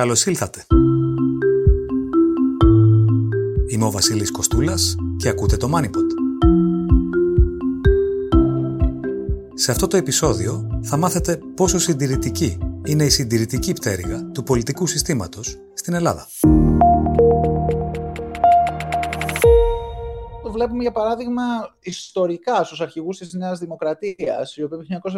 Καλώς ήλθατε. Είμαι ο Βασίλης Κωστούλας και ακούτε το Money Pod. Σε αυτό το επεισόδιο θα μάθετε πόσο συντηρητική είναι η συντηρητική πτέρυγα του πολιτικού συστήματος στην Ελλάδα. Το βλέπουμε για παράδειγμα ιστορικά στους αρχηγούς της Νέας Δημοκρατίας, οι οποίοι από το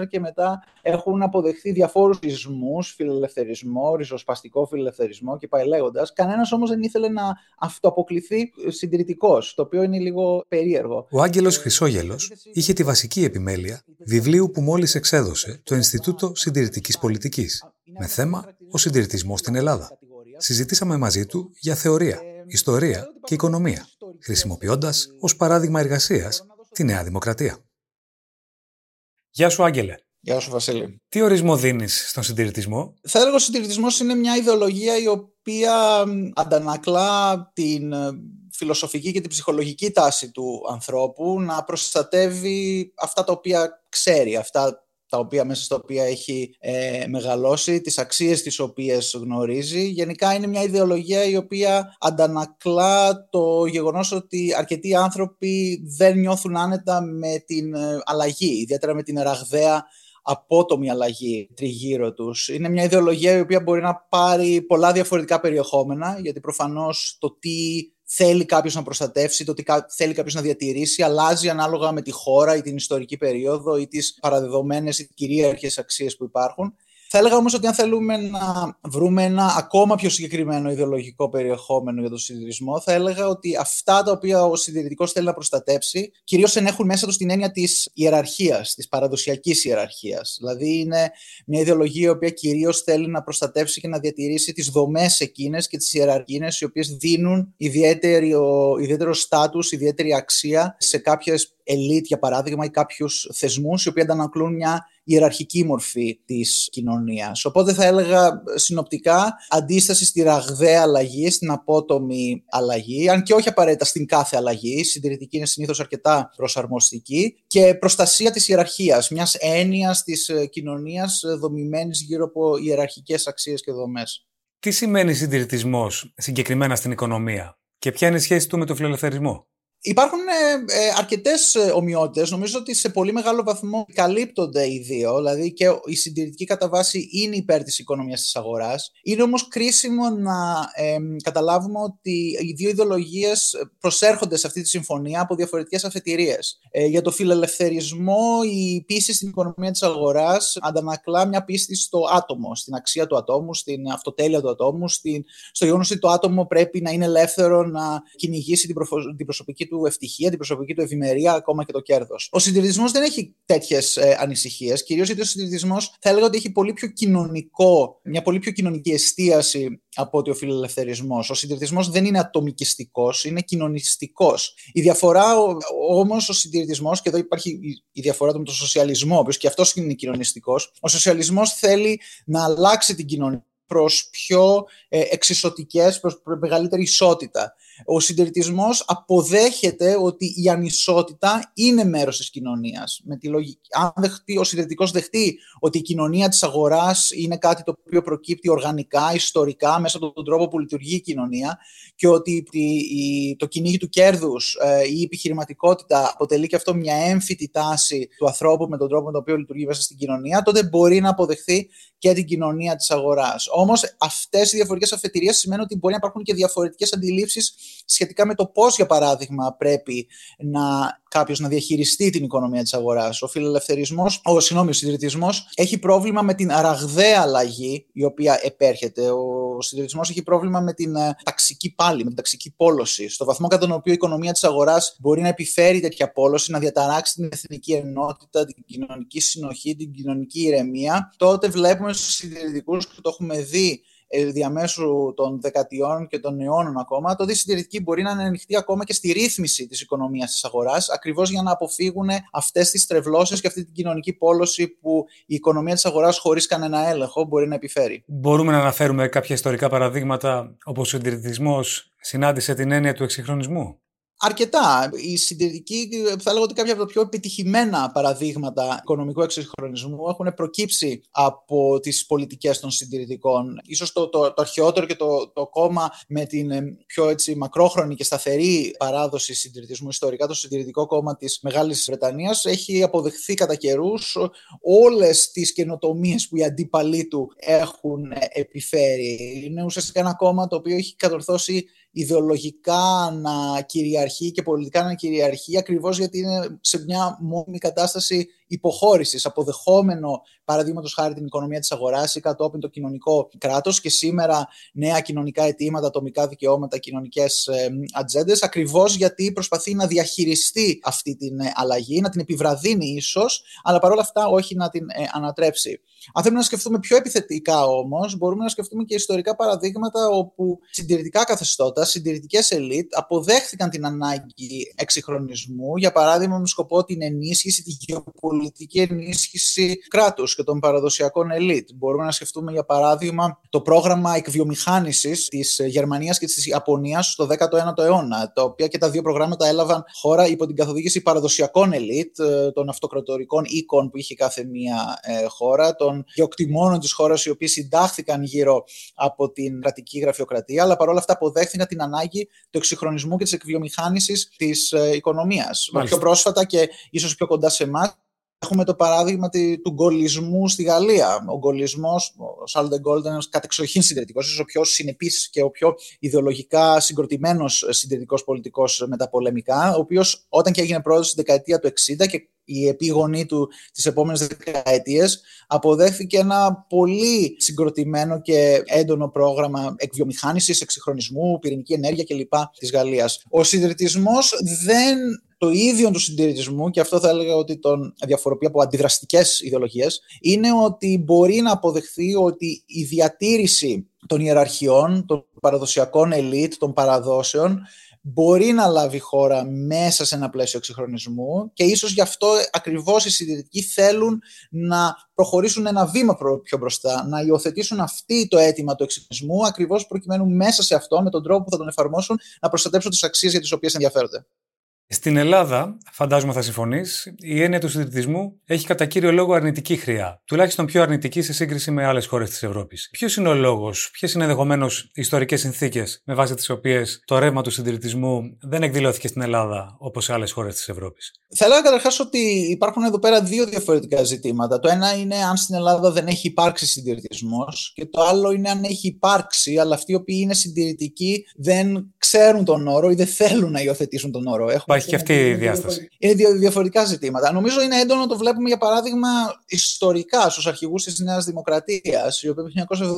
1974 και μετά έχουν αποδεχθεί διαφόρους ισμούς, φιλελευθερισμό, ριζοσπαστικό φιλελευθερισμό και πάει λέγοντας. Κανένας όμως δεν ήθελε να αυτοαποκληθεί συντηρητικός, το οποίο είναι λίγο περίεργο. Ο Άγγελος Χρυσόγελος είχε τη βασική επιμέλεια βιβλίου που μόλις εξέδωσε το Ινστιτούτο Συντηρητικής Πολιτικής, με θέμα «Ο συντηρητισμός στην Ελλάδα». Συζητήσαμε μαζί του για θεωρία, ιστορία και οικονομία, χρησιμοποιώντας ως παράδειγμα εργασίας τη Νέα Δημοκρατία. Γεια σου, Άγγελε. Γεια σου, Βασίλη. Τι ορισμό δίνεις στον συντηρητισμό? Θα έλεγα ότι ο συντηρητισμός είναι μια ιδεολογία η οποία αντανακλά την φιλοσοφική και την ψυχολογική τάση του ανθρώπου να προστατεύει αυτά τα οποία ξέρει, αυτά τα οποία μέσα στα οποία έχει μεγαλώσει, τις αξίες τις οποίες γνωρίζει. Γενικά είναι μια ιδεολογία η οποία αντανακλά το γεγονός ότι αρκετοί άνθρωποι δεν νιώθουν άνετα με την αλλαγή, ιδιαίτερα με την ραγδαία απότομη αλλαγή τριγύρω τους. Είναι μια ιδεολογία η οποία μπορεί να πάρει πολλά διαφορετικά περιεχόμενα, γιατί προφανώς το τι θέλει κάποιος να προστατεύσει, το τι θέλει κάποιος να διατηρήσει, αλλάζει ανάλογα με τη χώρα ή την ιστορική περίοδο ή τις παραδεδομένες ή κυρίαρχες αξίες που υπάρχουν. Θα έλεγα όμως ότι αν θέλουμε να βρούμε ένα ακόμα πιο συγκεκριμένο ιδεολογικό περιεχόμενο για τον συντηρητισμό, θα έλεγα ότι αυτά τα οποία ο συντηρητικός θέλει να προστατέψει, κυρίως ενέχουν μέσα τους την έννοια της ιεραρχίας, της παραδοσιακής ιεραρχίας. Δηλαδή, είναι μια ιδεολογία η οποία κυρίως θέλει να προστατεύσει και να διατηρήσει τις δομές εκείνες και τις ιεραρχίες, οι οποίες δίνουν ιδιαίτερο στάτους, ιδιαίτερη αξία σε κάποιες ελίτ, για παράδειγμα, ή κάποιους θεσμούς, οι οποίοι αντανακλούν μια ιεραρχική μορφή της κοινωνίας. Οπότε θα έλεγα συνοπτικά αντίσταση στη ραγδαία αλλαγή, στην απότομη αλλαγή, αν και όχι απαραίτητα στην κάθε αλλαγή. Η συντηρητική είναι συνήθως αρκετά προσαρμοστική, και προστασία της ιεραρχίας, μιας έννοιας της κοινωνίας δομημένης γύρω από ιεραρχικές αξίες και δομές. Τι σημαίνει συντηρητισμός συγκεκριμένα στην οικονομία και ποια είναι η σχέση του με τον φιλελευθερισμό? Υπάρχουν αρκετές ομοιότητες. Νομίζω ότι σε πολύ μεγάλο βαθμό καλύπτονται οι δύο. Δηλαδή και η συντηρητική κατά βάση είναι υπέρ της οικονομίας της αγοράς. Είναι όμως κρίσιμο να καταλάβουμε ότι οι δύο ιδεολογίες προσέρχονται σε αυτή τη συμφωνία από διαφορετικές αφετηρίες. Για το φιλελευθερισμό, η πίστη στην οικονομία της αγοράς αντανακλά μια πίστη στο άτομο, στην αξία του ατόμου, στην αυτοτέλεια του ατόμου, στο γεγονός ότι το άτομο πρέπει να είναι ελεύθερο να κυνηγήσει την προσωπική του ευτυχία, την προσωπική του ευημερία, ακόμα και το κέρδος. Ο συντηρητισμός δεν έχει τέτοιες ανησυχίες, κυρίως γιατί ο συντηρητισμός θα έλεγα ότι έχει μια πολύ πιο κοινωνική εστίαση από ότι ο φιλελευθερισμός. Ο συντηρητισμός δεν είναι ατομικιστικός, είναι κοινωνιστικός. Η διαφορά όμως, ο συντηρητισμός, και εδώ υπάρχει η διαφορά του με τον σοσιαλισμό, ο οποίος και αυτός είναι κοινωνιστικός, ο σοσιαλισμός θέλει να αλλάξει την κοινωνία προς πιο εξισωτικές, προς μεγαλύτερη ισότητα. Ο συντηρητισμός αποδέχεται ότι η ανισότητα είναι μέρος της κοινωνίας. Με τη λογική, αν ο συντηρητικός δεχτεί ότι η κοινωνία της αγοράς είναι κάτι το οποίο προκύπτει οργανικά, ιστορικά, μέσα από τον τρόπο που λειτουργεί η κοινωνία, και ότι το κυνήγι του κέρδους, η επιχειρηματικότητα αποτελεί και αυτό μια έμφυτη τάση του ανθρώπου με τον τρόπο με τον οποίο λειτουργεί μέσα στην κοινωνία, τότε μπορεί να αποδεχθεί και την κοινωνία της αγοράς. Όμως αυτές οι διαφορετικές αφετηρίες σημαίνουν ότι μπορεί να υπάρχουν και διαφορετικές αντιλήψεις σχετικά με το πώς, για παράδειγμα, πρέπει κάποιος να διαχειριστεί την οικονομία της αγοράς. Ο συντηρητισμός έχει πρόβλημα με την ραγδαία αλλαγή η οποία επέρχεται. Ο συντηρητισμός έχει πρόβλημα με την ταξική πάλη, με την ταξική πόλωση. Στο βαθμό κατά τον οποίο η οικονομία της αγοράς μπορεί να επιφέρει τέτοια πόλωση, να διαταράξει την εθνική ενότητα, την κοινωνική συνοχή, την κοινωνική ηρεμία, τότε βλέπουμε στους συντηρητικούς, και το έχουμε δει διαμέσου των δεκαετιών και των αιώνων ακόμα, τότε η συντηρητική μπορεί να είναι ανοιχτή ακόμα και στη ρύθμιση της οικονομίας της αγοράς, ακριβώς για να αποφύγουν αυτές τις τρευλώσεις και αυτή την κοινωνική πόλωση που η οικονομία της αγοράς χωρίς κανένα έλεγχο μπορεί να επιφέρει. Μπορούμε να αναφέρουμε κάποια ιστορικά παραδείγματα όπου ο συντηρητισμός συνάντησε την έννοια του εξυγχρονισμού? αρκετά. Η συντηρητική, θα λέγω ότι κάποια από τα πιο επιτυχημένα παραδείγματα οικονομικού εξυγχρονισμού έχουν προκύψει από τις πολιτικές των συντηρητικών. Ίσως το αρχαιότερο και το κόμμα με την πιο έτσι, μακρόχρονη και σταθερή παράδοση συντηρητισμού ιστορικά, το Συντηρητικό Κόμμα της Μεγάλης Βρετανίας, έχει αποδεχθεί κατά καιρούς όλες τις καινοτομίες που οι αντίπαλοι του έχουν επιφέρει. Είναι ουσιαστικά ένα κόμμα το οποίο έχει κατορθώσει ιδεολογικά να κυριαρχεί και πολιτικά να κυριαρχεί, ακριβώς γιατί είναι σε μια μόνιμη κατάσταση υποχώρησης, αποδεχόμενο παραδείγματος χάρη την οικονομία της αγοράς ή κατόπιν το κοινωνικό κράτος και σήμερα νέα κοινωνικά αιτήματα, ατομικά δικαιώματα, κοινωνικές ατζέντες, ακριβώς γιατί προσπαθεί να διαχειριστεί αυτή την αλλαγή, να την επιβραδύνει ίσως, αλλά παρόλα αυτά όχι να την ανατρέψει. Αν θέλουμε να σκεφτούμε πιο επιθετικά όμως, μπορούμε να σκεφτούμε και ιστορικά παραδείγματα όπου συντηρητικά καθεστώτα, συντηρητικές ελίτ αποδέχθηκαν την ανάγκη εξυγχρονισμού, για παράδειγμα με σκοπό την ενίσχυση, τη γεωπολιτική ενίσχυση κράτους και των παραδοσιακών ελίτ. Μπορούμε να σκεφτούμε για παράδειγμα το πρόγραμμα εκβιομηχάνησης της Γερμανίας και της Ιαπωνίας στο 19ο αιώνα, τα οποία και τα δύο προγράμματα έλαβαν χώρα υπό την καθοδήγηση παραδοσιακών ελίτ, των αυτοκρατορικών οίκων που είχε κάθε μία χώρα, των γεωκτημόνων της χώρας οι οποίοι συντάχθηκαν γύρω από την κρατική γραφειοκρατία, αλλά παρόλα αυτά αποδέχθηκαν την ανάγκη του εξυγχρονισμού και της εκβιομηχάνησης της οικονομίας. Μάλιστα. Πιο πρόσφατα και ίσως πιο κοντά σε εμάς, έχουμε το παράδειγμα του γκολισμού στη Γαλλία. Ο γκολισμός, ο Σαρλ ντε Γκωλ, ήταν ένας κατεξοχήν συντηρητικός, ίσως ο πιο συνεπής και ο πιο ιδεολογικά συγκροτημένος συντηρητικός πολιτικός μεταπολεμικά, ο οποίος όταν και έγινε πρόεδρος στη δεκαετία του 60 και η επίγονή του τις επόμενες δεκαετίες, αποδέχθηκε ένα πολύ συγκροτημένο και έντονο πρόγραμμα εκβιομηχάνησης, εξυγχρονισμού, πυρηνική ενέργεια κλπ. Της Γαλλίας. Ο συντηρητισμός δεν... Το ίδιο του συντηρητισμού, και αυτό θα έλεγα ότι τον διαφοροποιεί από αντιδραστικές ιδεολογίες, είναι ότι μπορεί να αποδεχθεί ότι η διατήρηση των ιεραρχιών, των παραδοσιακών ελίτ, των παραδόσεων, μπορεί να λάβει χώρα μέσα σε ένα πλαίσιο εξυγχρονισμού και ίσως γι' αυτό ακριβώς οι συντηρητικοί θέλουν να προχωρήσουν ένα βήμα πιο μπροστά, να υιοθετήσουν αυτοί το αίτημα του εξυγχρονισμού, ακριβώς προκειμένου μέσα σε αυτό, με τον τρόπο που θα τον εφαρμόσουν, να προστατέψουν τις αξίες για τις οποίες ενδιαφέρονται. Στην Ελλάδα, φαντάζομαι θα συμφωνείς, η έννοια του συντηρητισμού έχει κατά κύριο λόγο αρνητική χρειά. Τουλάχιστον πιο αρνητική σε σύγκριση με άλλες χώρες της Ευρώπης. Ποιος είναι ο λόγος, ποιες είναι ενδεχομένως ιστορικές συνθήκες με βάση τις οποίες το ρεύμα του συντηρητισμού δεν εκδηλώθηκε στην Ελλάδα όπως σε άλλες χώρες της Ευρώπης? Θα έλεγα καταρχάς ότι υπάρχουν εδώ πέρα δύο διαφορετικά ζητήματα. Το ένα είναι αν στην Ελλάδα δεν έχει υπάρξει συντηρητισμός, και το άλλο είναι αν έχει υπάρξει, αλλά αυτοί οι οποίοι είναι συντηρητικοί δεν ξέρουν τον όρο ή δεν θέλουν να υιοθετήσουν τον όρο. Υπάρχει και αυτή η διάσταση. Είναι διαφορετικά ζητήματα. Νομίζω είναι έντονο το βλέπουμε για παράδειγμα ιστορικά στους αρχηγούς της Νέας Δημοκρατίας, οι οποίοι από το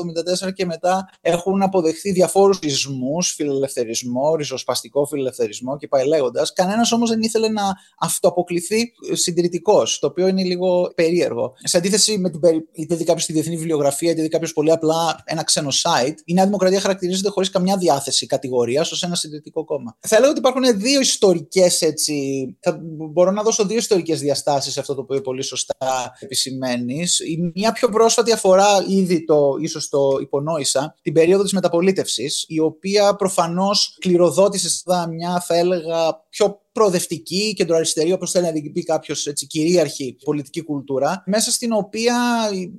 1974 και μετά έχουν αποδεχθεί διαφόρους ισμούς, φιλελευθερισμό, ριζοσπαστικό φιλελευθερισμό και πάει λέγοντας. Κανένας όμως δεν ήθελε να αυτοαποκληθεί συντηρητικός, το οποίο είναι λίγο περίεργο. Σε αντίθεση με την κάποιος στη διεθνή βιβλιογραφία, είτε κάποιος πολύ απλά ένα ξένο site, η Νέα Δημοκρατία χαρακτηρίζεται χωρίς καμιά διάθεση κατηγορίας ως ένα συντηρητικό κόμμα. Θα λέω ότι υπάρχουν δύο ιστορικές. Έτσι, θα μπορώ να δώσω δύο ιστορικές διαστάσεις σε αυτό το οποίο πολύ σωστά επισημαίνεις. Η μια πιο πρόσφατη αφορά, ήδη ίσως το υπονόησα, την περίοδο της μεταπολίτευσης, η οποία προφανώς κληροδότησε μια, θα έλεγα, πιο προοδευτική, κεντροαριστερή, όπως θέλει να πει κάποιος, έτσι, κυρίαρχη πολιτική κουλτούρα, μέσα στην οποία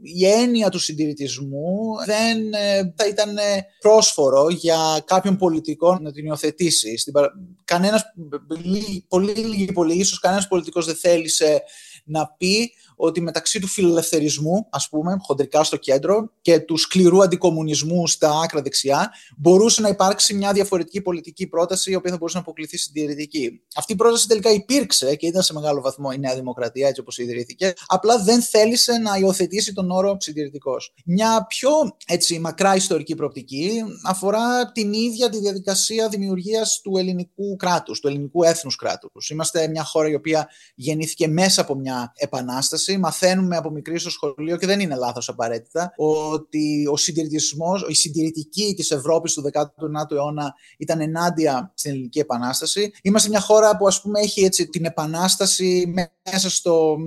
η έννοια του συντηρητισμού δεν θα ήταν πρόσφορο για κάποιον πολιτικό να την υιοθετήσει. Πολύ ίσως κανένας πολιτικός δεν θέλησε να πει ότι μεταξύ του φιλελευθερισμού, ας πούμε, χοντρικά στο κέντρο, και του σκληρού αντικομουνισμού στα άκρα δεξιά, μπορούσε να υπάρξει μια διαφορετική πολιτική πρόταση, η οποία θα μπορούσε να αποκλειθεί συντηρητική. Αυτή η πρόταση τελικά υπήρξε και ήταν σε μεγάλο βαθμό η Νέα Δημοκρατία, έτσι όπως ιδρύθηκε, απλά δεν θέλησε να υιοθετήσει τον όρο συντηρητικός. Μια πιο έτσι, μακρά ιστορική προοπτική αφορά την ίδια τη διαδικασία δημιουργίας του ελληνικού κράτους, του ελληνικού έθνους κράτους. Είμαστε μια χώρα η οποία γεννήθηκε μέσα από μια επανάσταση. κατάσταση. Μαθαίνουμε από μικρή στο σχολείο, και δεν είναι λάθος απαραίτητα, ότι ο συντηρητισμός, η συντηρητική της Ευρώπης του 19ου αιώνα ήταν ενάντια στην Ελληνική Επανάσταση. Είμαστε μια χώρα που, ας πούμε, έχει έτσι την Επανάσταση μέσα στο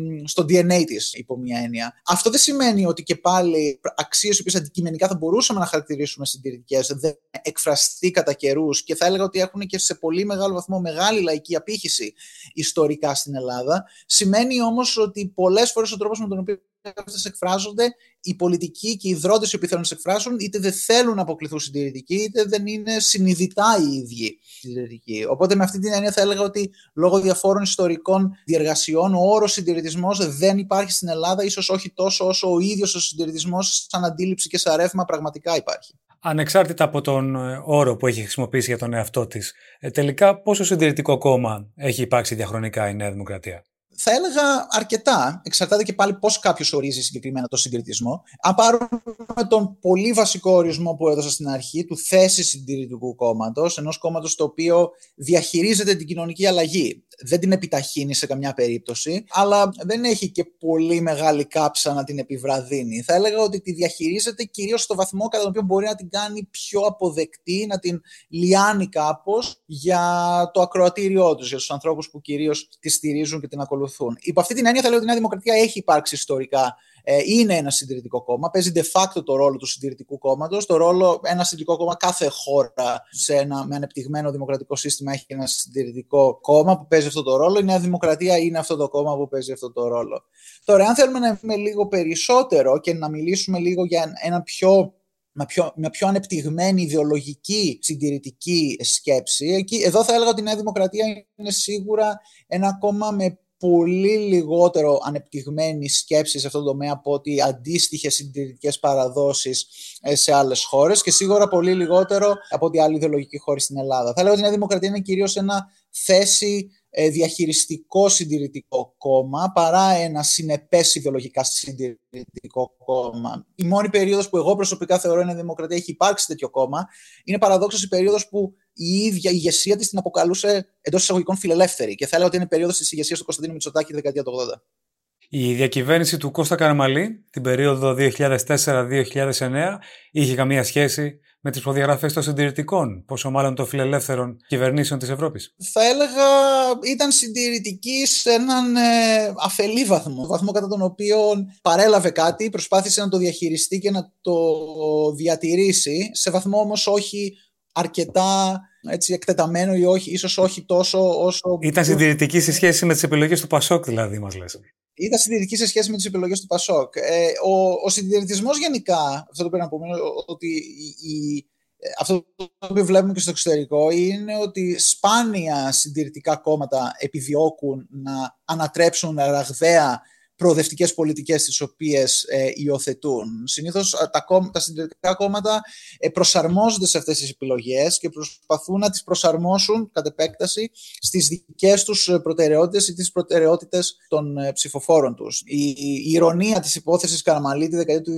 DNA της, υπό μια έννοια. Αυτό δεν σημαίνει ότι και πάλι αξίες που αντικειμενικά θα μπορούσαμε να χαρακτηρίσουμε συντηρητικές δεν εκφραστεί κατά καιρούς, και θα έλεγα ότι έχουν και σε πολύ μεγάλο βαθμό μεγάλη λαϊκή απήχηση ιστορικά στην Ελλάδα. Σημαίνει όμως ότι πολλές φορές ο τρόπος με τον οποίο αυτές εκφράζονται, οι πολιτικοί και οι ιδρώτες οι οποίοι θέλουν να τις εκφράσουν, είτε δεν θέλουν να αποκλειθούν συντηρητικοί, είτε δεν είναι συνειδητά οι ίδιοι συντηρητικοί. Οπότε, με αυτή την έννοια, θα έλεγα ότι λόγω διαφόρων ιστορικών διεργασιών, ο όρος συντηρητισμός δεν υπάρχει στην Ελλάδα, ίσως όχι τόσο όσο ο ίδιος ο συντηρητισμός, σαν αντίληψη και σαν ρεύμα, πραγματικά υπάρχει. Ανεξάρτητα από τον όρο που έχει χρησιμοποιήσει για τον εαυτό της, τελικά πόσο συντηρητικό κόμμα έχει υπάρξει διαχρονικά η Νέα Δημοκρατία? Θα έλεγα αρκετά, εξαρτάται και πάλι πώς κάποιος ορίζει συγκεκριμένα το συντηρητισμό. Αν πάρουμε τον πολύ βασικό ορισμό που έδωσα στην αρχή, του θέση συντηρητικού κόμματος, ενός κόμματος το οποίο διαχειρίζεται την κοινωνική αλλαγή. Δεν την επιταχύνει σε καμιά περίπτωση, αλλά δεν έχει και πολύ μεγάλη κάψα να την επιβραδύνει. Θα έλεγα ότι τη διαχειρίζεται κυρίως στο βαθμό κατά τον οποίο μπορεί να την κάνει πιο αποδεκτή, να την λιάνει κάπως για το ακροατήριό τους, για τους ανθρώπους που κυρίως τη στηρίζουν και την ακολουθούν. Υπό αυτή την έννοια, θα λέω ότι η Νέα Δημοκρατία έχει υπάρξει ιστορικά. Είναι ένα συντηρητικό κόμμα, παίζει de facto το ρόλο του συντηρητικού κόμματος. Το ρόλο, ένα συντηρητικό κόμμα, κάθε χώρα με ανεπτυγμένο δημοκρατικό σύστημα έχει ένα συντηρητικό κόμμα που παίζει αυτό το ρόλο. Η Νέα Δημοκρατία είναι αυτό το κόμμα που παίζει αυτό το ρόλο. Τώρα, αν θέλουμε να είμαι λίγο περισσότερο και να μιλήσουμε λίγο για ένα πιο ανεπτυγμένη ιδεολογική συντηρητική σκέψη, εδώ θα έλεγα ότι η Νέα Δημοκρατία είναι σίγουρα ένα κόμμα με πολύ λιγότερο ανεπτυγμένη σκέψη σε αυτόν τον τομέα από ότι αντίστοιχες συντηρητικές παραδόσεις σε άλλες χώρες, και σίγουρα πολύ λιγότερο από ότι άλλη ιδεολογική χώρα στην Ελλάδα. Θα λέω ότι η Νέα Δημοκρατία είναι κυρίως ένα θέση διαχειριστικό συντηρητικό κόμμα παρά ένα συνεπές ιδεολογικά συντηρητικό κόμμα. Η μόνη περίοδος που εγώ προσωπικά θεωρώ η Νέα Δημοκρατία έχει υπάρξει τέτοιο κόμμα είναι παραδόξως η περίοδος που η ίδια η ηγεσία της την αποκαλούσε εντός εισαγωγικών φιλελεύθερη, και θα έλεγα ότι είναι περίοδος της ηγεσίας του Κωνσταντίνου Μητσοτάκη τη δεκαετία του 80. Η διακυβέρνηση του Κώστα Καραμαλή την περίοδο 2004-2009 είχε καμία σχέση με τις προδιαγραφές των συντηρητικών, πόσο μάλλον των φιλελεύθερων κυβερνήσεων της Ευρώπης? Θα έλεγα ήταν συντηρητική σε έναν αφελή βαθμό κατά τον οποίο παρέλαβε κάτι, προσπάθησε να το διαχειριστεί και να το διατηρήσει, σε βαθμό όμως όχι αρκετά έτσι, εκτεταμένο ή όχι, ίσως όχι τόσο όσο... Ήταν συντηρητική σε σχέση με τις επιλογές του Πασόκ, δηλαδή, μας λες? Ήταν συντηρητική σε σχέση με τις επιλογές του Πασόκ. Ο συντηρητισμός γενικά, αυτό το πρέπει να πούμε, ότι αυτό το οποίο βλέπουμε και στο εξωτερικό είναι ότι σπάνια συντηρητικά κόμματα επιδιώκουν να ανατρέψουν ραγδαία προοδευτικές πολιτικές τις οποίες υιοθετούν. Συνήθως τα συντηρητικά κόμματα προσαρμόζονται σε αυτές τις επιλογές και προσπαθούν να τις προσαρμόσουν κατ' επέκταση στις δικές τους προτεραιότητες ή τις προτεραιότητες των ψηφοφόρων τους. Η ειρωνία της υπόθεσης Καραμαλή τη δεκαετία του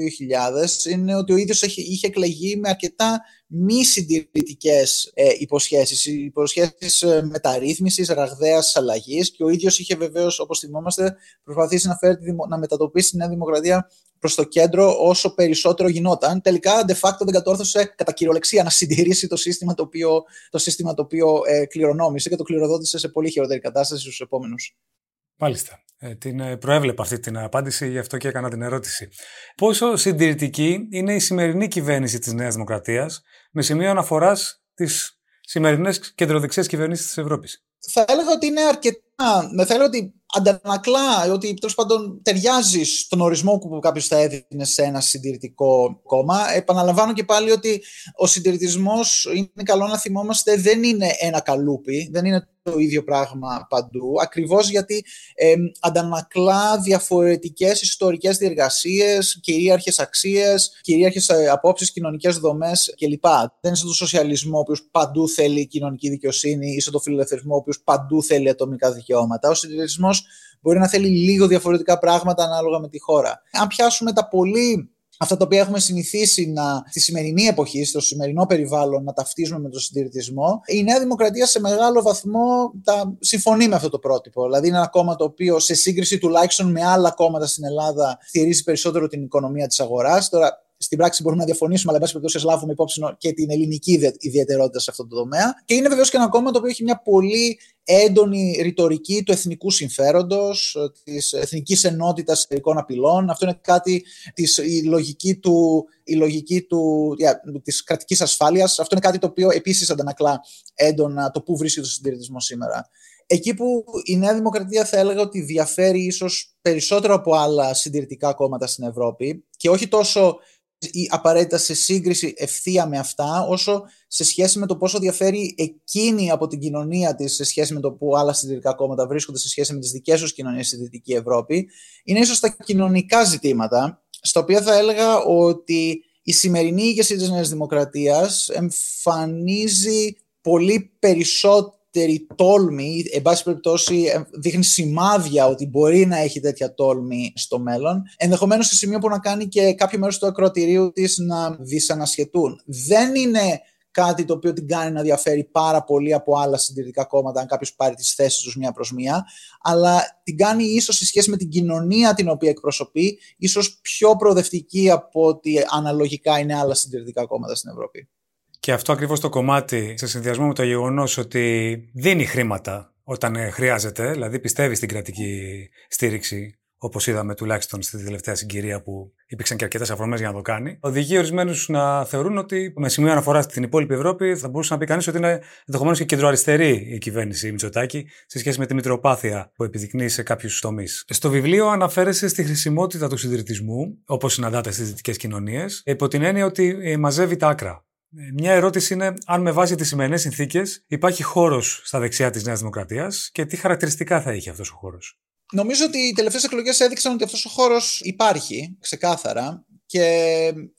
2000 είναι ότι ο ίδιος είχε εκλεγεί με αρκετά μη συντηρητικές υποσχέσεις, υποσχέσεις μεταρρύθμισης, ραγδαίας αλλαγής, και ο ίδιος είχε βεβαίως, όπως θυμόμαστε, προσπαθήσει να μετατοπίσει τη Νέα Δημοκρατία προς το κέντρο όσο περισσότερο γινόταν. Τελικά, de facto, δεν κατόρθωσε κατά κυριολεξία να συντηρήσει το σύστημα το οποίο κληρονόμησε και το κληροδότησε σε πολύ χειρότερη κατάσταση στους επόμενους. Μάλιστα. Την προέβλεπα αυτή την απάντηση, γι' αυτό και έκανα την ερώτηση. Πόσο συντηρητική είναι η σημερινή κυβέρνηση της Νέας Δημοκρατίας, με σημείο αναφοράς τις σημερινές κεντροδεξιές κυβερνήσεις της Ευρώπης? Θα έλεγα ότι είναι αρκετά. Θα έλεγα ότι αντανακλά, ότι τέλος πάντων ταιριάζει στον ορισμό που κάποιος θα έδινε σε ένα συντηρητικό κόμμα. Επαναλαμβάνω και πάλι ότι ο συντηρητισμός, είναι καλό να θυμόμαστε, δεν είναι ένα καλούπι, δεν είναι το ίδιο πράγμα παντού, ακριβώς γιατί αντανακλά διαφορετικές ιστορικές διεργασίες, κυρίαρχες αξίες, κυρίαρχες απόψεις, κοινωνικές δομές κλπ. Δεν είναι στον σοσιαλισμό, ο οποίος παντού θέλει κοινωνική δικαιοσύνη, ή στον φιλελευθερισμό, ο οποίος παντού θέλει ατομικά δικαιώματα. Ο συντηρητισμός μπορεί να θέλει λίγο διαφορετικά πράγματα ανάλογα με τη χώρα. Αν πιάσουμε τα πολύ αυτά τα οποία έχουμε συνηθίσει στη σημερινή εποχή, στο σημερινό περιβάλλον, να ταυτίζουμε με τον συντηρητισμό, η Νέα Δημοκρατία σε μεγάλο βαθμό συμφωνεί με αυτό το πρότυπο. Δηλαδή, είναι ένα κόμμα το οποίο, σε σύγκριση τουλάχιστον με άλλα κόμματα στην Ελλάδα, στηρίζει περισσότερο την οικονομία της αγοράς. Τώρα, στην πράξη μπορούμε να διαφωνήσουμε, αλλά εν πάση περιπτώσει λάβουμε υπόψη και την ελληνική ιδιαιτερότητα σε αυτό το τομέα. Και είναι βεβαίως και ένα κόμμα το οποίο έχει μια πολύ έντονη ρητορική του εθνικού συμφέροντος, της εθνικής ενότητας εταιρικών απειλών. Αυτό είναι κάτι, η λογική της κρατικής ασφάλειας. Αυτό είναι κάτι το οποίο επίσης αντανακλά έντονα το πού βρίσκεται το συντηρητισμό σήμερα. Εκεί που η Νέα Δημοκρατία θα έλεγα ότι διαφέρει ίσως περισσότερο από άλλα συντηρητικά κόμματα στην Ευρώπη, και όχι τόσο ή απαραίτητα σε σύγκριση ευθεία με αυτά, όσο σε σχέση με το πόσο διαφέρει εκείνη από την κοινωνία της, σε σχέση με το που άλλα συντηρητικά κόμματα βρίσκονται, σε σχέση με τις δικές τους κοινωνίες στη Δυτική Ευρώπη, είναι ίσως τα κοινωνικά ζητήματα, στα οποία θα έλεγα ότι η σημερινή ηγεσία της Νέας Δημοκρατίας εμφανίζει πολύ περισσότερη τόλμη, εν πάση περιπτώσει δείχνει σημάδια ότι μπορεί να έχει τέτοια τόλμη στο μέλλον, ενδεχομένως σε σημείο που να κάνει και κάποιο μέρος του ακροατηρίου της να δυσανασχετούν. Δεν είναι κάτι το οποίο την κάνει να διαφέρει πάρα πολύ από άλλα συντηρητικά κόμματα, αν κάποιος πάρει τις θέσεις τους μία προς μία, αλλά την κάνει ίσως σε σχέση με την κοινωνία την οποία εκπροσωπεί, ίσως πιο προοδευτική από ότι αναλογικά είναι άλλα συντηρητικά κόμματα στην Ευρώπη. Και αυτό ακριβώς το κομμάτι, σε συνδυασμό με το γεγονός ότι δίνει χρήματα όταν χρειάζεται, δηλαδή πιστεύει στην κρατική στήριξη, όπως είδαμε τουλάχιστον στη τελευταία συγκυρία που υπήρξαν και αρκετές αφορμές για να το κάνει, οδηγεί ορισμένους να θεωρούν ότι, με σημείο αναφορά στην υπόλοιπη Ευρώπη, θα μπορούσε να πει κανείς ότι είναι ενδεχομένως και κεντροαριστερή η κυβέρνηση η Μητσοτάκη σε σχέση με τη μητροπάθεια που επιδεικνύει σε κάποιους τομείς. Στο βιβλίο αναφέρεσαι στη χρησιμότητα του συντηρητισμού, όπως συναντάται στις δυτικές κοινωνίες, υπό την έννοια ότι μαζεύει τα άκρα. Μια ερώτηση είναι αν με βάση τις σημερινές συνθήκες υπάρχει χώρος στα δεξιά της Νέας Δημοκρατίας και τι χαρακτηριστικά θα είχε αυτός ο χώρος. Νομίζω ότι οι τελευταίες εκλογές έδειξαν ότι αυτός ο χώρος υπάρχει ξεκάθαρα και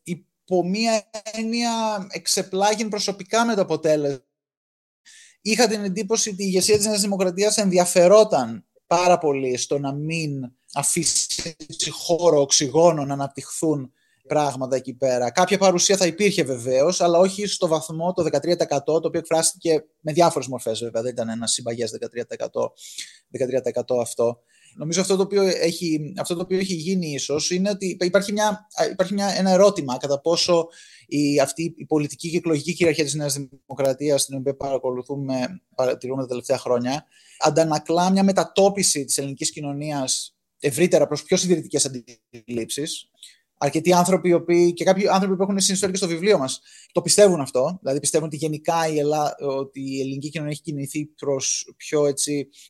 υπό μία έννοια εξεπλάγει προσωπικά με το αποτέλεσμα. Είχα την εντύπωση ότι η ηγεσία της Νέας Δημοκρατίας ενδιαφερόταν πάρα πολύ στο να μην αφήσει χώρο οξυγόνων να αναπτυχθούν πράγματα εκεί πέρα. Κάποια παρουσία θα υπήρχε βεβαίως, αλλά όχι στο βαθμό το 13%, το οποίο εκφράστηκε με διάφορες μορφές βέβαια, δεν ήταν ένα συμπαγές 13% αυτό. Νομίζω αυτό το οποίο έχει γίνει ίσως είναι ότι υπάρχει ένα ερώτημα κατά πόσο αυτή η πολιτική και εκλογική κυριαρχία της Νέας Δημοκρατίας, την οποία παρατηρούμε τα τελευταία χρόνια, αντανακλά μια μετατόπιση της ελληνικής κοινωνίας ευρύτερα προς πιο συντηρητικές αντιλήψεις. Αρκετοί άνθρωποι, και κάποιοι άνθρωποι που έχουν συνεισφέρει και στο βιβλίο μας, το πιστεύουν αυτό. Δηλαδή, πιστεύουν ότι γενικά ότι η ελληνική κοινωνία έχει κινηθεί προς πιο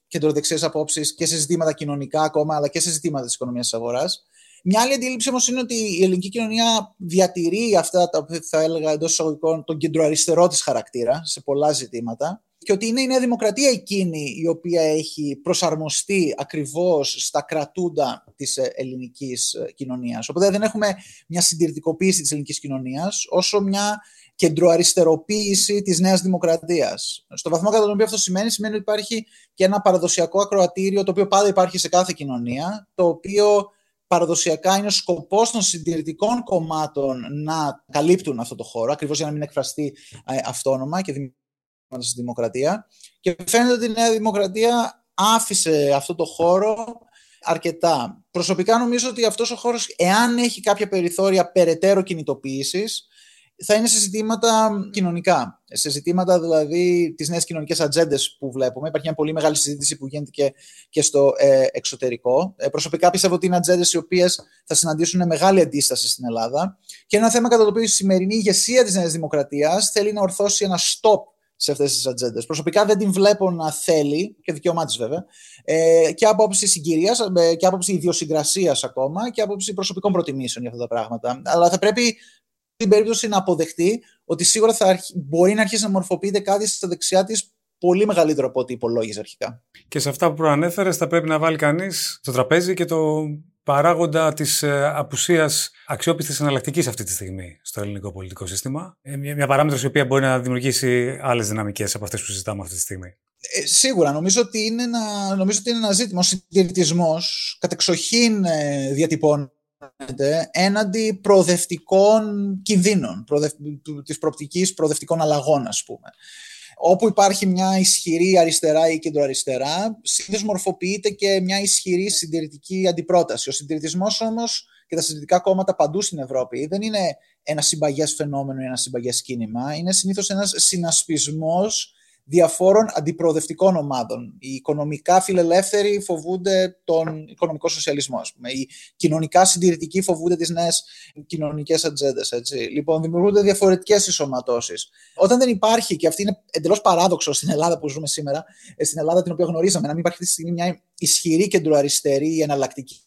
κεντροδεξιές απόψεις και σε ζητήματα κοινωνικά ακόμα, αλλά και σε ζητήματα της οικονομίας της αγοράς. Μια άλλη αντίληψη όμως είναι ότι η ελληνική κοινωνία διατηρεί αυτά τα οποία θα έλεγα εντός εισαγωγικών τον κεντροαριστερό της χαρακτήρα σε πολλά ζητήματα. Και ότι είναι η Νέα Δημοκρατία εκείνη η οποία έχει προσαρμοστεί ακριβώς στα κρατούντα της ελληνικής κοινωνίας. Οπότε δεν έχουμε μια συντηρητικοποίηση της ελληνικής κοινωνίας, όσο μια κεντροαριστεροποίηση της Νέας Δημοκρατίας. Στο βαθμό κατά τον οποίο αυτό σημαίνει ότι υπάρχει και ένα παραδοσιακό ακροατήριο, το οποίο πάντα υπάρχει σε κάθε κοινωνία, το οποίο παραδοσιακά είναι ο σκοπός των συντηρητικών κομμάτων να καλύπτουν αυτό το χώρο, ακριβώς για να μην εκφραστεί αυτόνομα και στη δημοκρατία, και φαίνεται ότι η Νέα Δημοκρατία άφησε αυτό το χώρο αρκετά. Προσωπικά νομίζω ότι αυτός ο χώρος, εάν έχει κάποια περιθώρια περαιτέρω κινητοποίησης, θα είναι σε ζητήματα κοινωνικά. Σε ζητήματα δηλαδή τις νέες κοινωνικές ατζέντες που βλέπουμε. Υπάρχει μια πολύ μεγάλη συζήτηση που γίνεται και στο εξωτερικό. Προσωπικά πιστεύω ότι είναι ατζέντες οι οποίες θα συναντήσουν μεγάλη αντίσταση στην Ελλάδα. Και ένα θέμα κατά το οποίο η σημερινή ηγεσία της Νέας Δημοκρατίας θέλει να ορθώσει ένα stop σε αυτές τις ατζέντες. Προσωπικά δεν την βλέπω να θέλει, και δικαίωμά της βέβαια, και από άποψη συγκυρίας, και από άποψη ιδιοσυγκρασίας ακόμα, και από άποψη προσωπικών προτιμήσεων για αυτά τα πράγματα. Αλλά θα πρέπει στην περίπτωση να αποδεχτεί ότι σίγουρα μπορεί να αρχίσει να μορφοποιείται κάτι στα δεξιά της πολύ μεγαλύτερο από ό,τι υπολόγιζε αρχικά. Και σε αυτά που προανέφερες, θα πρέπει να βάλει κανείς στο τραπέζι και το παράγοντα της απουσίας αξιόπιστης εναλλακτικής αυτή τη στιγμή στο ελληνικό πολιτικό σύστημα. Μια παράμετρος η οποία μπορεί να δημιουργήσει άλλες δυναμικές από αυτές που συζητάμε αυτή τη στιγμή. Σίγουρα. Νομίζω ότι είναι ένα ζήτημα. Ο συντηρητισμός κατεξοχήν διατυπώνεται έναντι προοδευτικών κινδύνων, της προοπτικής προοδευτικών αλλαγών, ας πούμε. Όπου υπάρχει μια ισχυρή αριστερά ή κεντροαριστερά, συνήθως μορφοποιείται και μια ισχυρή συντηρητική αντιπρόταση. Ο συντηρητισμός όμως και τα συντηρητικά κόμματα παντού στην Ευρώπη δεν είναι ένα συμπαγές φαινόμενο ή ένα συμπαγές κίνημα, είναι συνήθως ένας συνασπισμός διαφόρων αντιπροοδευτικών ομάδων. Οι οικονομικά φιλελεύθεροι φοβούνται τον οικονομικό σοσιαλισμό, ας πούμε. Οι κοινωνικά συντηρητικοί φοβούνται τις νέες κοινωνικές ατζέντες. Λοιπόν, δημιουργούνται διαφορετικές ισοματώσεις. Όταν δεν υπάρχει, και αυτή είναι εντελώς παράδοξο στην Ελλάδα που ζούμε σήμερα, στην Ελλάδα την οποία γνωρίζαμε, να μην υπάρχει αυτή τη στιγμή μια ισχυρή κεντροαριστερή ή εναλλακτική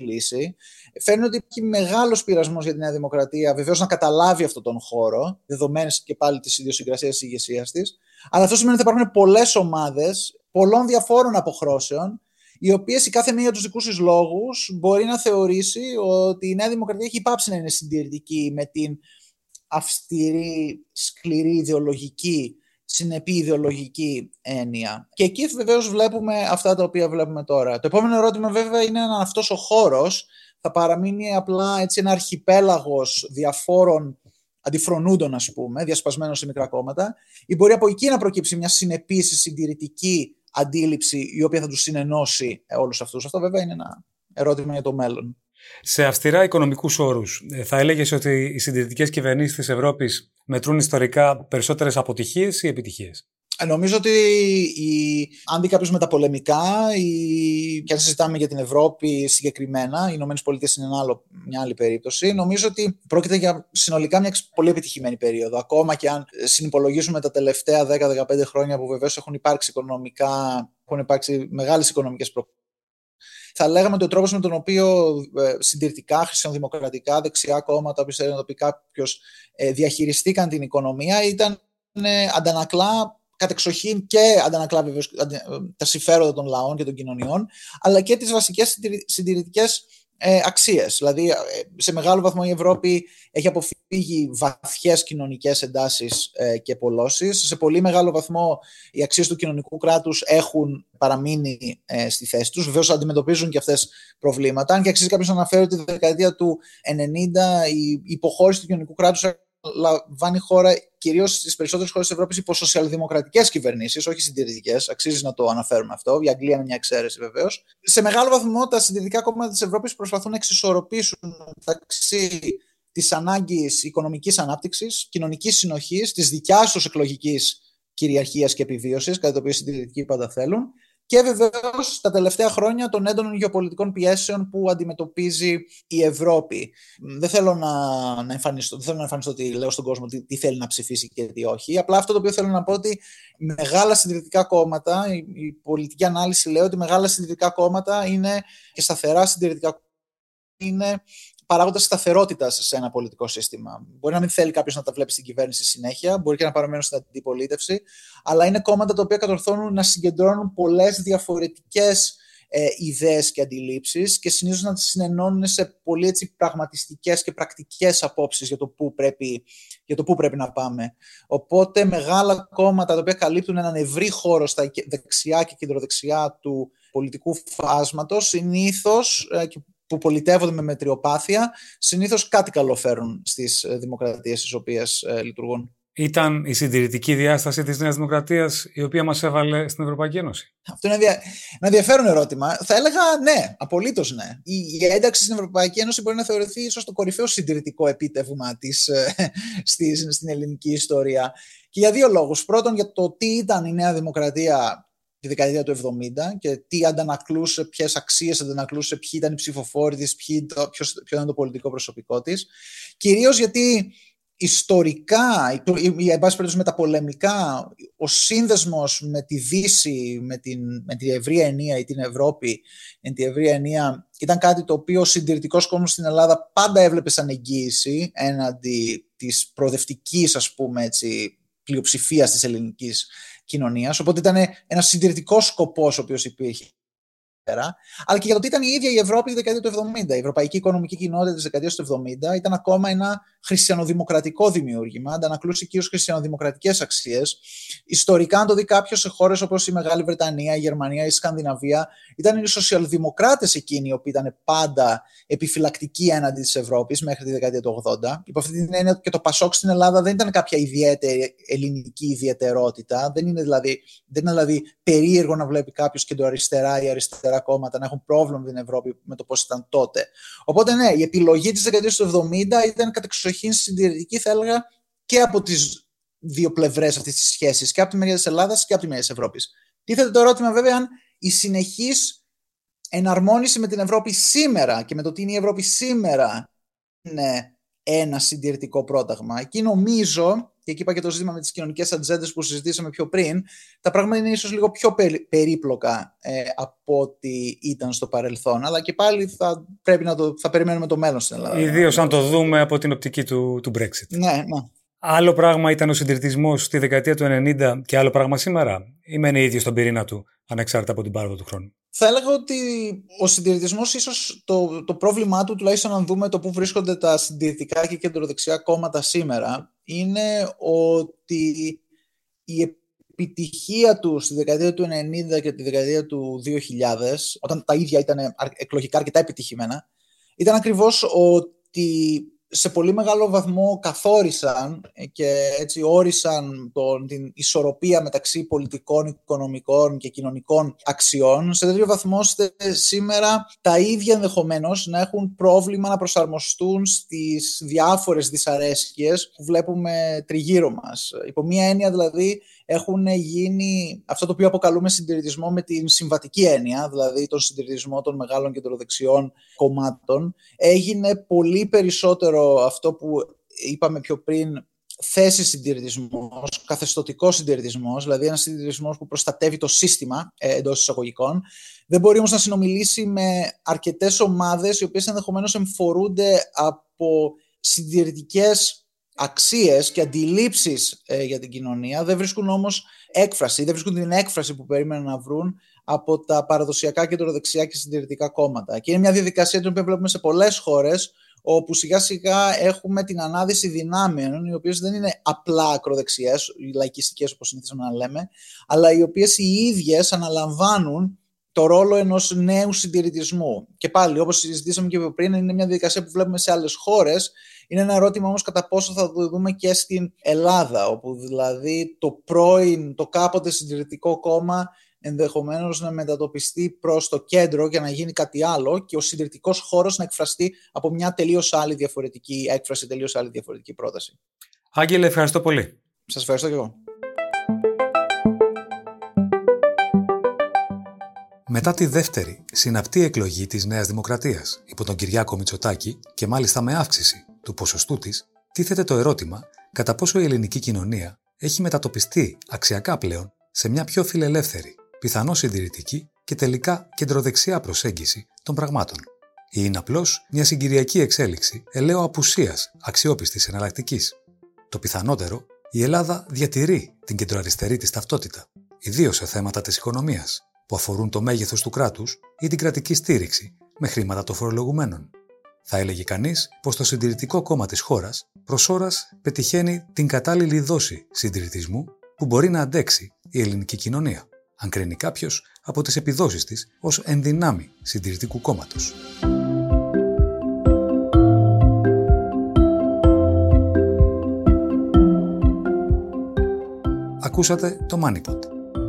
λύση, φαίνεται ότι υπάρχει μεγάλος πειρασμός για τη Νέα Δημοκρατία βεβαίως να καταλάβει αυτόν τον χώρο, δεδομένης και πάλι της ιδιοσυγκρασίας της ηγεσίας της. Αλλά αυτό σημαίνει ότι θα υπάρχουν πολλές ομάδες, πολλών διαφόρων αποχρώσεων, οι οποίες η κάθε μία για τους δικούς της λόγους μπορεί να θεωρήσει ότι η Νέα Δημοκρατία έχει πάψει να είναι συντηρητική με την αυστηρή, σκληρή ιδεολογική, συνεπή ιδεολογική έννοια. Και εκεί βεβαίως βλέπουμε αυτά τα οποία βλέπουμε τώρα. Το επόμενο ερώτημα βέβαια είναι αν αυτός ο χώρος θα παραμείνει απλά έτσι ένα αρχιπέλαγος διαφόρων αντιφρονούντων, ας πούμε, διασπασμένων σε μικρά κόμματα, ή μπορεί από εκεί να προκύψει μια συνεπή συντηρητική αντίληψη η οποία θα τους συνενώσει όλους αυτούς. Αυτό βέβαια είναι ένα ερώτημα για το μέλλον. Σε αυστηρά οικονομικούς όρους, θα έλεγες ότι οι συντηρητικές κυβερνήσεις της Ευρώπης μετρούν ιστορικά περισσότερες αποτυχίες ή επιτυχίες? Νομίζω ότι αν δει κάποιος με τα πολεμικά, και αν συζητάμε για την Ευρώπη συγκεκριμένα, οι Ηνωμένες Πολιτείες είναι μια άλλη περίπτωση, νομίζω ότι πρόκειται για συνολικά μια πολύ επιτυχημένη περίοδο. Ακόμα και αν συνυπολογίσουμε τα τελευταία 10-15 χρόνια που βεβαίως έχουν υπάρξει μεγάλες οικονομικές προκλήσεις, θα λέγαμε ότι ο τρόπος με τον οποίο συντηρητικά, χριστιανοδημοκρατικά, δεξιά κόμματα, όπως έλεγε να το πει κάποιος, διαχειριστήκαν την οικονομία ήταν αντανακλά. Κατεξοχήν και αντανακλά βεβαίως τα συμφέροντα των λαών και των κοινωνιών, αλλά και τις βασικές συντηρητικές αξίες. Δηλαδή, σε μεγάλο βαθμό η Ευρώπη έχει αποφύγει βαθιές κοινωνικές εντάσεις και πολλώσεις. Σε πολύ μεγάλο βαθμό οι αξίες του κοινωνικού κράτους έχουν παραμείνει στη θέση τους. Βεβαίως αντιμετωπίζουν και αυτές προβλήματα. Αν και αξίζει κάποιος να αναφέρει ότι τη δεκαετία του 90 η υποχώρηση του κοινωνικού κράτους λαμβάνει χώρα κυρίως στις περισσότερες χώρες της Ευρώπης υπό σοσιαλδημοκρατικές κυβερνήσεις, όχι συντηρητικές. Αξίζει να το αναφέρουμε αυτό. Η Αγγλία είναι μια εξαίρεση βεβαίως. Σε μεγάλο βαθμό τα συντηρητικά κόμματα της Ευρώπης προσπαθούν να εξισορροπήσουν μεταξύ της ανάγκης οικονομικής ανάπτυξης, κοινωνικής συνοχής, της δικιάς τους εκλογικής κυριαρχίας και επιβίωσης, κάτι το οποίο οι συντηρητικοί πάντα θέλουν, και βεβαίως τα τελευταία χρόνια των έντονων γεωπολιτικών πιέσεων που αντιμετωπίζει η Ευρώπη. Δεν θέλω να εμφανιστώ ότι λέω στον κόσμο τι θέλει να ψηφίσει και τι όχι. Απλά αυτό το οποίο θέλω να πω ότι μεγάλα συντηρητικά κόμματα, η πολιτική ανάλυση λέει ότι μεγάλα συντηρητικά κόμματα είναι και σταθερά συντηρητικά κόμματα είναι παράγοντας σταθερότητας σε ένα πολιτικό σύστημα. Μπορεί να μην θέλει κάποιος να τα βλέπει στην κυβέρνηση συνέχεια, μπορεί και να παραμένουν στην αντιπολίτευση, αλλά είναι κόμματα τα οποία κατορθώνουν να συγκεντρώνουν πολλές διαφορετικές ιδέες και αντιλήψεις και συνήθως να τις συνενώνουν σε πολύ έτσι, πραγματιστικές και πρακτικές απόψεις για το πού πρέπει να πάμε. Οπότε μεγάλα κόμματα τα οποία καλύπτουν έναν ευρύ χώρο στα δεξιά και κεντροδεξιά του πολιτικού φάσματος συνήθως που πολιτεύονται με μετριοπάθεια, συνήθως κάτι καλό φέρουν στις δημοκρατίες στις οποίες λειτουργούν. Ήταν η συντηρητική διάσταση της Νέας Δημοκρατίας η οποία μας έβαλε στην Ευρωπαϊκή Ένωση? Αυτό είναι ένα ενδιαφέρον ερώτημα. Θα έλεγα ναι, απολύτως ναι. Η ένταξη στην Ευρωπαϊκή Ένωση μπορεί να θεωρηθεί ίσως το κορυφαίο συντηρητικό επίτευγμα στην ελληνική ιστορία. Και για δύο λόγους. Πρώτον, για το τι ήταν η Νέα Δημοκρατία τη δεκαετία του 70 και τι αντανακλούσε, ποιες αξίες αντανακλούσε, ποιοι ήταν οι ψηφοφόροι της, ποιο ήταν το πολιτικό προσωπικό της. Κυρίως γιατί ιστορικά, εν πάση περιπτώσει μεταπολεμικά, ο σύνδεσμος με τη Δύση, με την ευρία ενία ή την Ευρώπη, με την ευρία ενία, ήταν κάτι το οποίο ο συντηρητικός κόσμος στην Ελλάδα πάντα έβλεπε σαν εγγύηση έναντι της προοδευτικής, ας πούμε έτσι, πλειοψηφίας της ελληνικής κοινωνίας, οπότε ήταν ένας συντηρητικός σκοπός ο οποίος υπήρχε. Αλλά και για το τι ήταν η ίδια η Ευρώπη τη δεκαετία του 70. Η Ευρωπαϊκή Οικονομική Κοινότητα τη δεκαετία του 70 ήταν ακόμα ένα χριστιανοδημοκρατικό δημιούργημα, αντανακλούσε κυρίως χριστιανοδημοκρατικές αξίες. Ιστορικά, αν το δει κάποιος, σε χώρες όπως η Μεγάλη Βρετανία, η Γερμανία, η Σκανδιναβία, ήταν οι σοσιαλδημοκράτες εκείνοι οι οποίοι ήταν πάντα επιφυλακτικοί έναντι της Ευρώπης μέχρι τη δεκαετία του 80. Υπό αυτή την έννοια και το Πασόκ στην Ελλάδα δεν ήταν κάποια ιδιαίτερη ελληνική ιδιαιτερότητα. Δεν είναι δηλαδή περίεργο να βλέπει κάποιος κεντροαριστερά ή αριστερά κόμματα να έχουν πρόβλημα με την Ευρώπη με το πώς ήταν τότε. Οπότε, ναι, η επιλογή της δεκαετίας του 70 ήταν κατ' εξοχήν συντηρητική, θα έλεγα, και από τις δύο πλευρές αυτής της σχέσης, και από τη μεριά της Ελλάδας και από τη μεριά της Ευρώπης. Τίθεται το ερώτημα, βέβαια, αν η συνεχής εναρμόνιση με την Ευρώπη σήμερα και με το τι είναι η Ευρώπη σήμερα είναι ένα συντηρητικό πρόταγμα. Εκεί νομίζω, και εκεί είπα και το ζήτημα με τις κοινωνικές ατζέντες που συζητήσαμε πιο πριν, τα πράγματα είναι ίσως λίγο πιο περίπλοκα από ό,τι ήταν στο παρελθόν. Αλλά και πάλι θα περιμένουμε το μέλλον στην Ελλάδα. Ιδίως αν το δούμε από την οπτική του Brexit. Ναι. Άλλο πράγμα ήταν ο συντηρητισμός στη δεκαετία του 90 και άλλο πράγμα σήμερα. Ή μένει ίδιο στον πυρήνα του, ανεξάρτητα από την πάροδο του χρόνου. Θα έλεγα ότι ο συντηρητισμός, ίσως το πρόβλημά του, τουλάχιστον αν δούμε το πού βρίσκονται τα συντηρητικά και κεντροδεξιά κόμματα σήμερα, είναι ότι η επιτυχία του στη δεκαετία του 90 και τη δεκαετία του 2000, όταν τα ίδια ήταν εκλογικά αρκετά επιτυχημένα, ήταν ακριβώς ότι σε πολύ μεγάλο βαθμό καθόρισαν και έτσι όρισαν την ισορροπία μεταξύ πολιτικών, οικονομικών και κοινωνικών αξιών, σε τέτοιο βαθμό ώστε σήμερα τα ίδια ενδεχομένως να έχουν πρόβλημα να προσαρμοστούν στις διάφορες δυσαρέσκειες που βλέπουμε τριγύρω μας. Υπό μία έννοια δηλαδή έχουν γίνει αυτό το οποίο αποκαλούμε συντηρητισμό με την συμβατική έννοια, δηλαδή τον συντηρητισμό των μεγάλων κεντροδεξιών κομμάτων. Έγινε πολύ περισσότερο αυτό που είπαμε πιο πριν, θέση συντηρητισμός, καθεστωτικός συντηρητισμός, δηλαδή ένας συντηρητισμός που προστατεύει το σύστημα εντός εισαγωγικών. Δεν μπορεί όμως να συνομιλήσει με αρκετές ομάδες οι οποίες ενδεχομένως εμφορούνται από συντηρητικές αξίες και αντιλήψεις για την κοινωνία, δεν βρίσκουν όμως έκφραση, δεν βρίσκουν την έκφραση που περίμεναν να βρουν από τα παραδοσιακά κεντροδεξιά και συντηρητικά κόμματα. Και είναι μια διαδικασία την οποία βλέπουμε σε πολλές χώρες, όπου σιγά σιγά έχουμε την ανάδυση δυνάμεων, οι οποίες δεν είναι απλά ακροδεξιές, λαϊκιστικές όπως συνηθίζουμε να λέμε, αλλά οι οποίες οι ίδιες αναλαμβάνουν το ρόλο ενός νέου συντηρητισμού. Και πάλι, όπως συζητήσαμε και πριν, είναι μια διαδικασία που βλέπουμε σε άλλες χώρες. Είναι ένα ερώτημα όμως κατά πόσο θα το δούμε και στην Ελλάδα, όπου δηλαδή το κάποτε συντηρητικό κόμμα ενδεχομένως να μετατοπιστεί προς το κέντρο για να γίνει κάτι άλλο και ο συντηρητικός χώρος να εκφραστεί από μια τελείως άλλη διαφορετική έκφραση, τελείως άλλη διαφορετική πρόταση. Άγγελε, ευχαριστώ πολύ. Σας ευχαριστώ και εγώ. Μετά τη δεύτερη συναπτή εκλογή της Νέας Δημοκρατίας υπό τον Κυριάκο Μητσοτάκη και μάλιστα με αύξηση του ποσοστού της, τίθεται το ερώτημα κατά πόσο η ελληνική κοινωνία έχει μετατοπιστεί αξιακά πλέον σε μια πιο φιλελεύθερη, πιθανώς συντηρητική και τελικά κεντροδεξιά προσέγγιση των πραγμάτων. Ή είναι απλώς μια συγκυριακή εξέλιξη ελαίω απουσίας αξιόπιστης εναλλακτικής. Το πιθανότερο, η Ελλάδα διατηρεί την κεντροαριστερή της ταυτότητα, ιδίως σε θέματα της οικονομίας, που αφορούν το μέγεθος του κράτους ή την κρατική στήριξη με χρήματα των φορολογουμένων. Θα έλεγε κανείς πως το συντηρητικό κόμμα της χώρας προς ώρας πετυχαίνει την κατάλληλη δόση συντηρητισμού που μπορεί να αντέξει η ελληνική κοινωνία, αν κρίνει κάποιος από τις επιδόσεις της ως ενδυνάμει συντηρητικού κόμματος. Ακούσατε το Money Pod.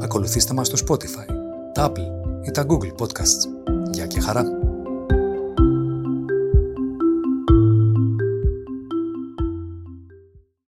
Ακολουθήστε μας στο Spotify, τα Apple ή τα Google Podcasts. Γεια και χαρά!